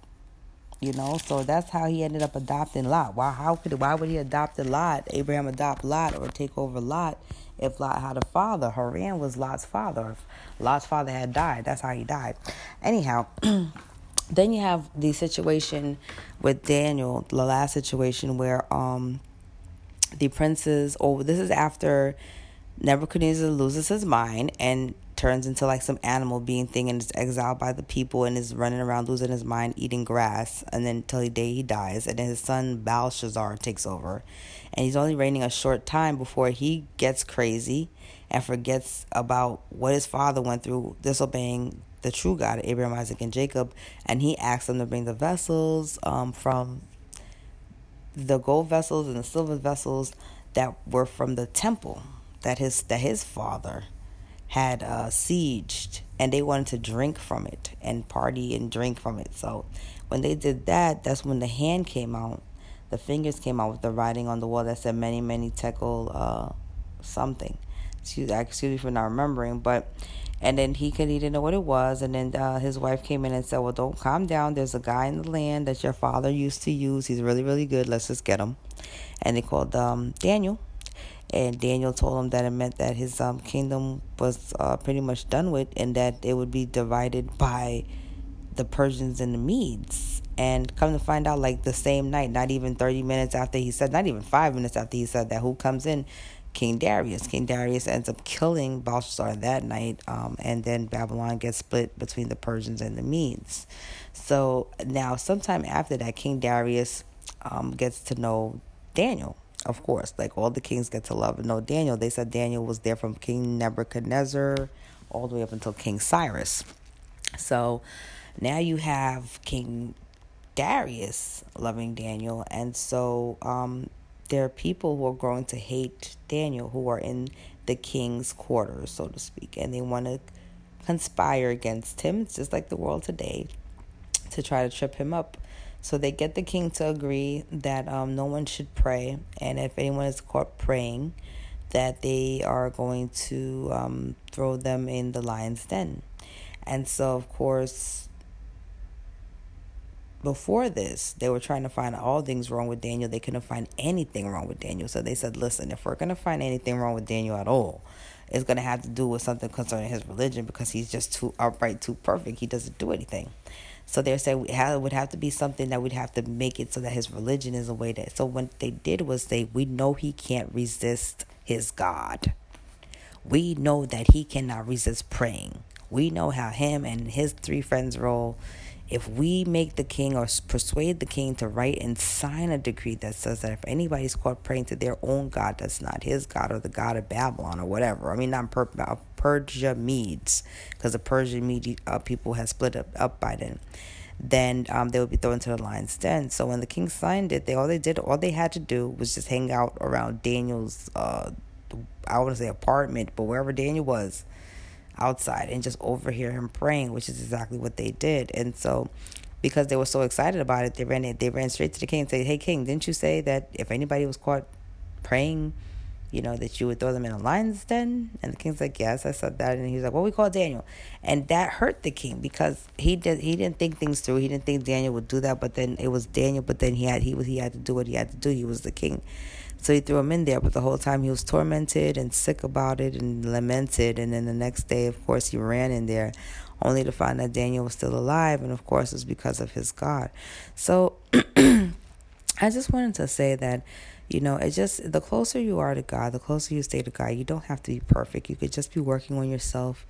You know, so that's how he ended up adopting Lot. Why? How could? Why would he adopt a Lot? Abraham adopt Lot or take over Lot if Lot had a father? Haran was Lot's father. If Lot's father had died, that's how he died. Anyhow, then you have the situation with Daniel, the last situation where um the princes. Oh, this is after Nebuchadnezzar loses his mind and turns into like some animal being thing and is exiled by the people and is running around losing his mind, eating grass, and then till the day he dies. And then his son Belshazzar takes over, and he's only reigning a short time before he gets crazy and forgets about what his father went through disobeying the true God, Abraham, Isaac, and Jacob, and he asks them to bring the vessels um from the gold vessels and the silver vessels that were from the temple that his that his father had uh, sieged, and they wanted to drink from it and party and drink from it. So when they did that, that's when the hand came out, the fingers came out with the writing on the wall that said many, many tekel uh, something. Excuse, excuse me for not remembering, but and then he could he didn't know what it was, and then uh, his wife came in and said, well, don't calm down. There's a guy in the land that your father used to use. He's really, really good. Let's just get him. And they called um, Daniel. And Daniel told him that it meant that his um, kingdom was uh, pretty much done with, and that it would be divided by the Persians and the Medes. And come to find out, like the same night, not even thirty minutes after he said, not even five minutes after he said that, who comes in? King Darius. King Darius ends up killing Belshazzar that night, um, and then Babylon gets split between the Persians and the Medes. So now, sometime after that, King Darius um, gets to know Daniel. Of course, like all the kings get to love and know Daniel. They said Daniel was there from King Nebuchadnezzar all the way up until King Cyrus. So now you have King Darius loving Daniel. And so um, there are people who are growing to hate Daniel, who are in the king's quarters, so to speak. And they want to conspire against him. It's just like the world today, to try to trip him up. So they get the king to agree that um, no one should pray. And if anyone is caught praying, that they are going to um, throw them in the lion's den. And so, of course, before this, they were trying to find all things wrong with Daniel. They couldn't find anything wrong with Daniel. So they said, listen, if we're going to find anything wrong with Daniel at all, it's going to have to do with something concerning his religion, because he's just too upright, too perfect. He doesn't do anything. So they said it would have to be something that we'd have to make it so that his religion is a way that... So what they did was say, we know he can't resist his God. We know that he cannot resist praying. We know how him and his three friends roll. If we make the king or persuade the king to write and sign a decree that says that if anybody's caught praying to their own God, that's not his God or the God of Babylon or whatever. I mean, not per- Persia Medes, because the Persian Mede uh, people had split up, up by then. then um, they would be thrown to the lion's den. So when the king signed it, they all they did, all they had to do was just hang out around Daniel's, uh, I wouldn't say apartment, but wherever Daniel was, outside, and just overhear him praying, which is exactly what they did. And so, because they were so excited about it, they ran it. They ran straight to the king and said, "Hey, king, didn't you say that if anybody was caught praying, you know, that you would throw them in a lion's den?" And the king's like, "Yes, I said that." And he was like, "Well, we call Daniel." And that hurt the king because he did. He didn't think things through. He didn't think Daniel would do that. But then it was Daniel. But then he had he was he had to do what he had to do. He was the king, so he threw him in there. But the whole time he was tormented and sick about it and lamented. And then the next day, of course, he ran in there, only to find that Daniel was still alive. And of course, it's because of his God. So I just wanted to say that, you know, it just, the closer you are to God, the closer you stay to God, you don't have to be perfect. You could just be working on yourself,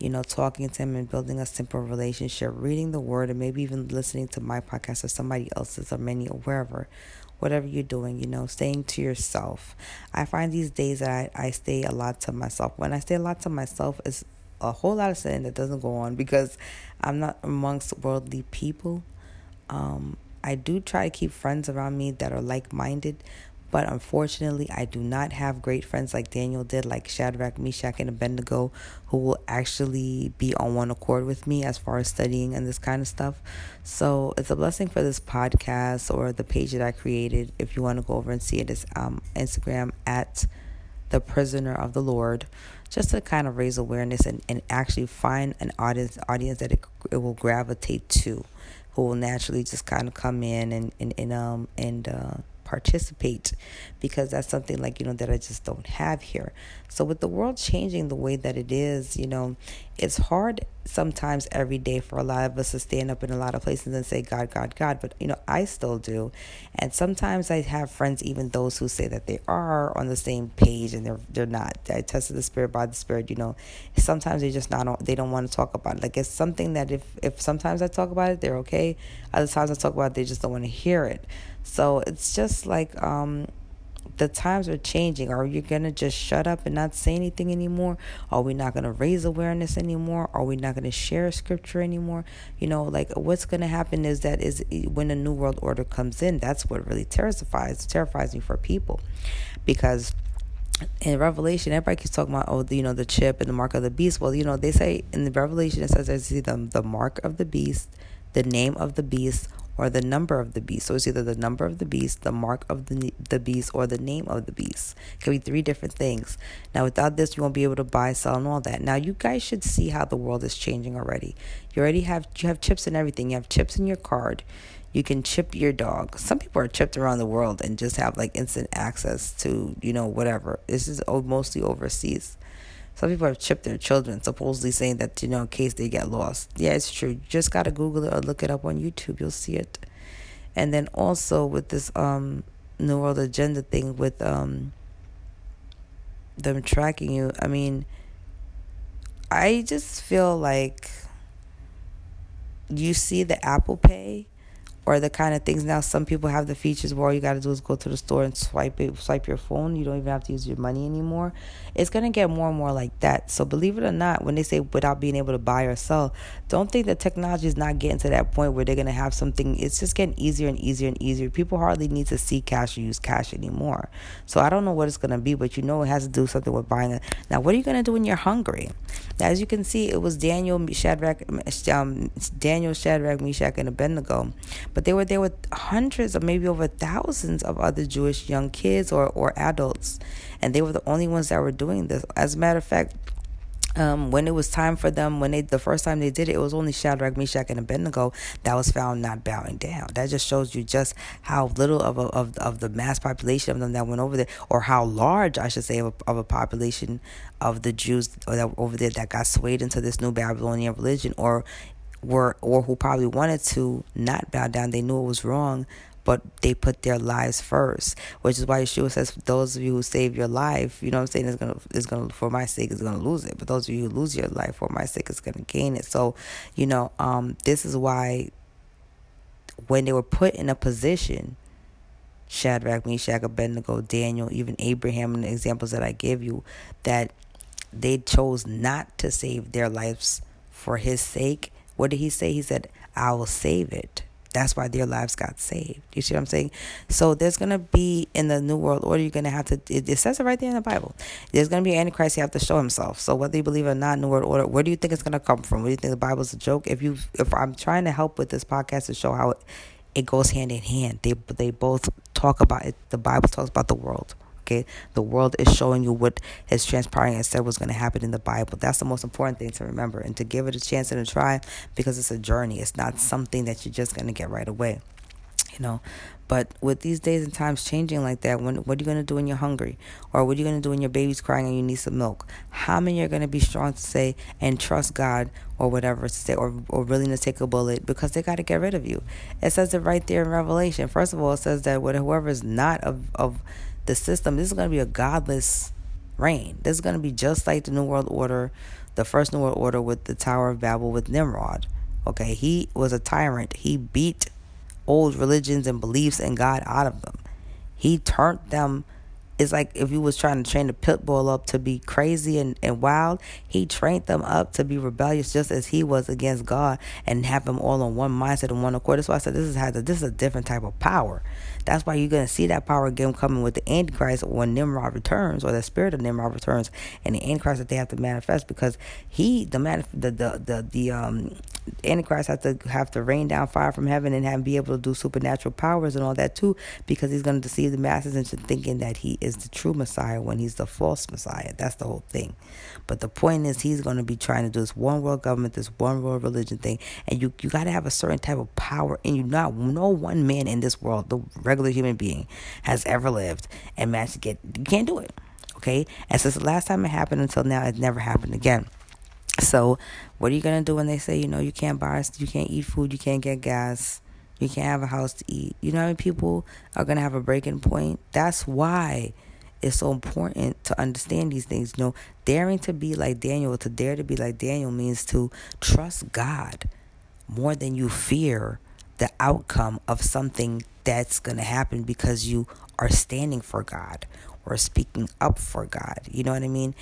you know, talking to him and building a simple relationship, reading the word, and maybe even listening to my podcast or somebody else's or many or wherever. Whatever you're doing, you know, staying to yourself. I find these days that I, I stay a lot to myself. When I stay a lot to myself, it's a whole lot of sin that doesn't go on because I'm not amongst worldly people. Um, I do try to keep friends around me that are like-minded, but unfortunately, I do not have great friends like Daniel did, like Shadrach, Meshach, and Abednego, who will actually be on one accord with me as far as studying and this kind of stuff. So it's a blessing for this podcast or the page that I created. If you want to go over and see it, it's um, Instagram at The Prisoner of the Lord, just to kind of raise awareness and, and actually find an audience audience that it, it will gravitate to, who will naturally just kind of come in and, and, and, um, and, uh, participate, because that's something like, you know, that I just don't have here. So with the world changing the way that it is, you know, it's hard sometimes every day for a lot of us to stand up in a lot of places and say, God, God, God. But, you know, I still do. And sometimes I have friends, even those who say that they are on the same page and they're they're not. I tested the spirit by the spirit, you know. Sometimes they just not, they don't want to talk about it. Like, it's something that if, if sometimes I talk about it, they're okay. Other times I talk about it, they just don't want to hear it. So it's just like um, the times are changing. Are you going to just shut up and not say anything anymore? Are we not going to raise awareness anymore? Are we not going to share scripture anymore? You know, like, what's going to happen is that is when the New World Order comes in, that's what really terrifies, terrifies me for people. Because in Revelation, everybody keeps talking about, oh, you know, the chip and the mark of the beast. Well, you know, they say in the Revelation, it says there's either the mark of the beast, the name of the beast, or the number of the beast. So it's either the number of the beast, the mark of the the beast, or the name of the beast. It could be three different things. Now, without this, you won't be able to buy, sell, and all that. Now, you guys should see how the world is changing already. You already have you have chips in everything. You have chips in your card. You can chip your dog. Some people are chipped around the world and just have like instant access to, you know, whatever. This is mostly overseas. Some people have chipped their children, supposedly saying that, you know, in case they get lost. Yeah, it's true. You just got to Google it or look it up on YouTube. You'll see it. And then also with this um, New World Agenda thing with um, them tracking you. I mean, I just feel like you see the Apple Pay or the kind of things now. Some people have the features where all you got to do is go to the store and swipe it, swipe your phone. You don't even have to use your money anymore. It's going to get more and more like that. So believe it or not, when they say without being able to buy or sell, don't think that technology is not getting to that point where they're going to have something. It's just getting easier and easier and easier. People hardly need to see cash or use cash anymore. So I don't know what it's going to be, but you know it has to do something with buying it. Now, what are you going to do when you're hungry? Now, as you can see, it was Daniel, Shadrach, um, Daniel, Shadrach, Meshach, and Abednego. But they were there with hundreds or maybe over thousands of other Jewish young kids or, or adults. And they were the only ones that were doing this. As a matter of fact, um, when it was time for them, when they the first time they did it, it was only Shadrach, Meshach, and Abednego that was found not bowing down. That just shows you just how little of a, of, of the mass population of them that went over there, or how large, I should say, of a, of a population of the Jews that were over there that got swayed into this new Babylonian religion, or were or who probably wanted to not bow down. They knew it was wrong, but they put their lives first, which is why Yeshua says, for those of you who save your life, you know what I'm saying, it's gonna it's gonna for my sake is gonna lose it. But those of you who lose your life for my sake is gonna gain it. So, you know, um this is why when they were put in a position, Shadrach, Meshach, Abednego, Daniel, even Abraham, and the examples that I give you, that they chose not to save their lives for his sake. What did he say? He said, I will save it. That's why their lives got saved. You see what I'm saying? So there's going to be, in the New World Order, you're going to have to, it, it says it right there in the Bible. There's going to be an Antichrist. You have to show himself. So whether you believe it or not, New World Order, where do you think it's going to come from? Where do you think the Bible's a joke? If you, if I'm trying to help with this podcast to show how it, it goes hand in hand. They, they both talk about it. The Bible talks about the world. Okay, the world is showing you what is transpiring and said was going to happen in the Bible. That's the most important thing to remember, and to give it a chance and a try, because it's a journey. It's not something that you're just going to get right away, you know. But with these days and times changing like that, when, what are you going to do when you're hungry? Or what are you going to do when your baby's crying and you need some milk? How many are going to be strong to say and trust God, or whatever to say, or, or willing to take a bullet, because they got to get rid of you? It says it right there in Revelation. First of all, it says that whoever is not of, of the system, this is going to be a godless reign. This is going to be just like the New World Order, the first New World Order with the Tower of Babel with Nimrod. Okay, he was a tyrant. He beat old religions and beliefs in God out of them. He turned them. It's like if you was trying to train a pit bull up to be crazy and, and wild, he trained them up to be rebellious just as he was against God, and have them all on one mindset and one accord. That's why I said this is how the, this is a different type of power. That's why you're going to see that power again coming with the Antichrist when Nimrod returns, or the spirit of Nimrod returns, and the Antichrist that they have to manifest, because he, the manif- the, the, the, the um, Antichrist has to have to rain down fire from heaven and have, be able to do supernatural powers and all that too, because he's going to deceive the masses into thinking that he is the true Messiah when he's the false Messiah. That's the whole thing. But the point is, he's going to be trying to do this one world government, this one world religion thing, and you, you got to have a certain type of power, and you not, no one man in this world, the regular human being, has ever lived and managed to get, you can't do it, okay? And since the last time it happened until now, it never happened again. So what are you going to do when they say, you know, you can't buy, you can't eat food, you can't get gas, you can't have a house to eat? You know how many people are going to have a breaking point? That's why it's so important to understand these things. You know, daring to be like Daniel, to dare to be like Daniel means to trust God more than you fear the outcome of something that's going to happen, because you are standing for God or speaking up for God. You know what I mean?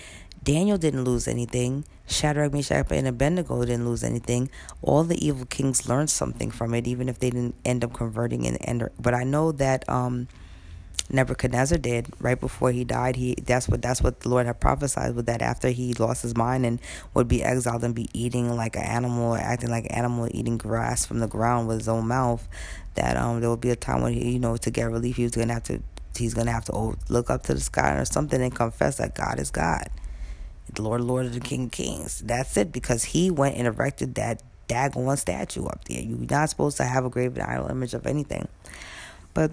Daniel didn't lose anything. Shadrach, Meshach, and Abednego didn't lose anything. All the evil kings learned something from it, even if they didn't end up converting and end. But I know that um, Nebuchadnezzar did right before he died. He that's what that's what the Lord had prophesied with that. After he lost his mind and would be exiled and be eating like an animal, acting like an animal, eating grass from the ground with his own mouth, that um there would be a time when he, you know, to get relief, he was gonna have to he's gonna have to look up to the sky or something and confess that God is God. The Lord, Lord of the King of Kings. That's it, because he went and erected that daggone statue up there. You're not supposed to have a graven idol image of anything. But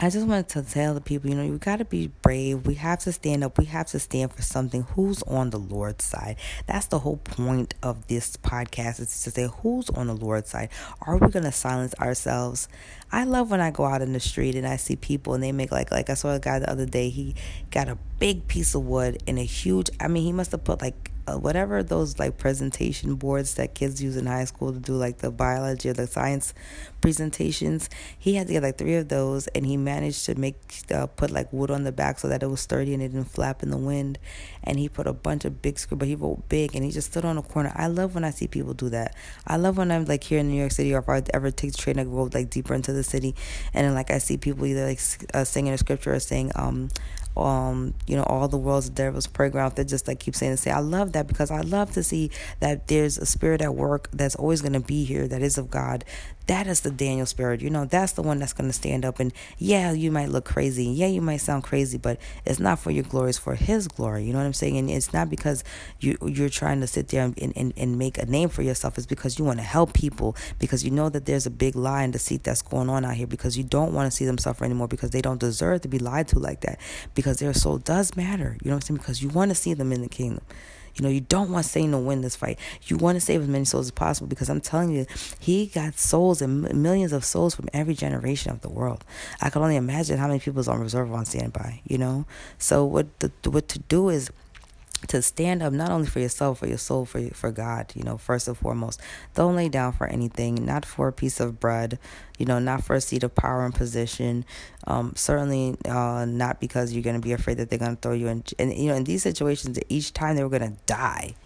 I just wanted to tell the people, you know, you got to be brave. We have to stand up. We have to stand for something. Who's on the Lord's side? That's the whole point of this podcast, is to say who's on the Lord's side. Are we going to silence ourselves? I love when I go out in the street and I see people and they make like, like I saw a guy the other day. He got a big piece of wood and a huge, I mean, he must have put like, whatever those like presentation boards that kids use in high school to do like the biology or the science presentations. He had to get like three of those, and he managed to make uh, put like wood on the back so that it was sturdy and it didn't flap in the wind. And he put a bunch of big screw, but he wrote big, and he just stood on a corner. I love when I see people do that. I love when I'm like here in New York City, or if I ever take the train, I go like deeper into the city, and then like I see people either like uh, singing a scripture or saying um um you know, all the world's the devil's playground. They just like keep saying and say, I love that, because I love to see that there's a spirit at work that's always going to be here, that is of God. That is the Daniel spirit, you know. That's the one that's going to stand up. And yeah, you might look crazy, yeah, you might sound crazy, but it's not for your glory, it's for his glory. You know what I'm saying? And it's not because you you're trying to sit there and, and, and make a name for yourself. It's because you want to help people, because you know that there's a big lie and deceit that's going on out here, because you don't want to see them suffer anymore, because they don't deserve to be lied to like that, because their soul does matter. You know what I'm saying? Because you want to see them in the kingdom. You know, you don't want Satan to win this fight. You want to save as many souls as possible, because I'm telling you, he got souls and millions of souls from every generation of the world. I can only imagine how many people is on reserve, on standby, you know? So what the, what to do is to stand up, not only for yourself, for your soul, for for God, you know, first and foremost. Don't lay down for anything, not for a piece of bread, you know, not for a seat of power and position. Um, certainly uh, not because you're going to be afraid that they're going to throw you in. And, you know, in these situations, each time they were going to die.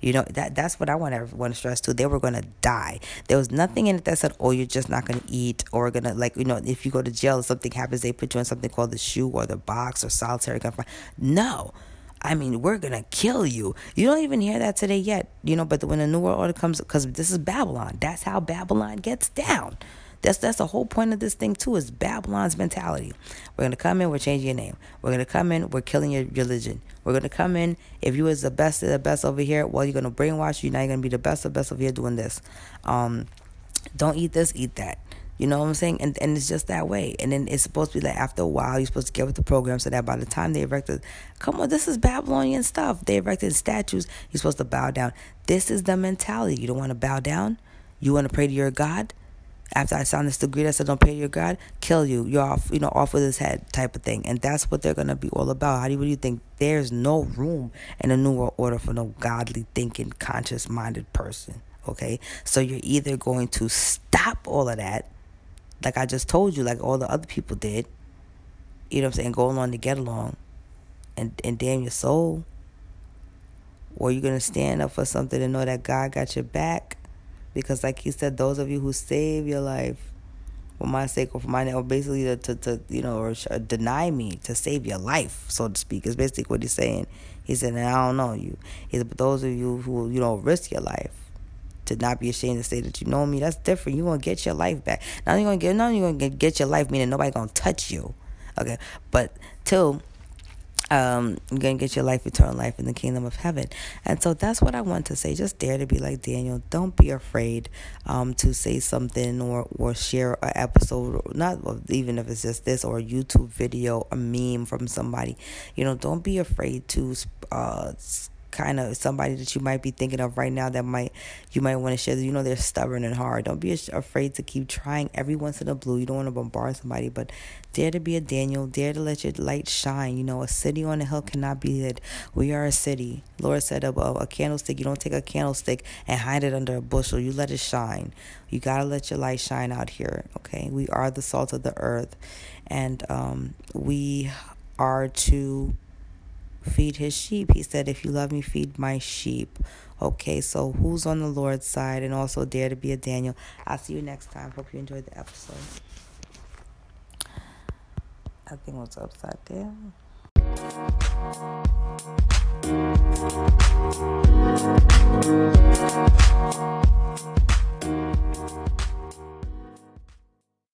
You know, that that's what I want everyone to stress too. They were going to die. There was nothing in it that said, oh, you're just not going to eat, or going to, like, you know, if you go to jail, something happens, they put you in something called the shoe or the box or solitary confinement. No. I mean, we're going to kill you. You don't even hear that today yet, you know, but when the New World Order comes, because this is Babylon. That's how Babylon gets down. That's that's the whole point of this thing, too, is Babylon's mentality. We're going to come in, we're changing your name. We're going to come in, we're killing your religion. We're going to come in, if you was the best of the best over here, well, you're going to brainwash you. Now you're going to be the best of the best over here doing this. Um, don't eat this, eat that. You know what I'm saying? And and it's just that way. And then it's supposed to be like after a while, you're supposed to get with the program so that by the time they erected, come on, this is Babylonian stuff. They erected statues. You're supposed to bow down. This is the mentality. You don't want to bow down. You want to pray to your God. After I signed this degree that said don't pray to your God, kill you. You're off, you know, off with his head type of thing. And that's what they're going to be all about. How do you, what do you think? There's no room in a New World Order for no godly thinking, conscious-minded person, okay? So you're either going to stop all of that, like I just told you, like all the other people did, you know what I'm saying, go along to get along and, and damn your soul. Or you're going to stand up for something and know that God got your back. Because like he said, those of you who save your life for my sake or for my name, or basically to, to, to you know, or, or deny me to save your life, so to speak, is basically what he's saying. He said, and I don't know you. He said, but those of you who, you know, risk your life to not be ashamed to say that you know me, that's different. You're going to get your life back. Not only you're going to get, not only you're going to get your life, meaning nobody going to touch you. Okay. But two, Um, you're going to get your life, eternal life in the kingdom of heaven. And so that's what I want to say. Just dare to be like Daniel. Don't be afraid um, to say something or, or share an episode, not even if it's just this, or a YouTube video, a meme from somebody. You know, don't be afraid to uh, kind of somebody that you might be thinking of right now that might you might want to share. You know, they're stubborn and hard. Don't be afraid to keep trying every once in a blue. You don't want to bombard somebody, but dare to be a Daniel. Dare to let your light shine. You know, a city on a hill cannot be hid. We are a city. Lord said above, a candlestick. You don't take a candlestick and hide it under a bushel. You let it shine. You got to let your light shine out here, okay? We are the salt of the earth, and um, we are to feed his sheep. He said, if you love me, feed my sheep. Okay, so who's on the Lord's side? And also dare to be a Daniel. I'll see you next time. Hope you enjoyed the episode. I think what's upside down.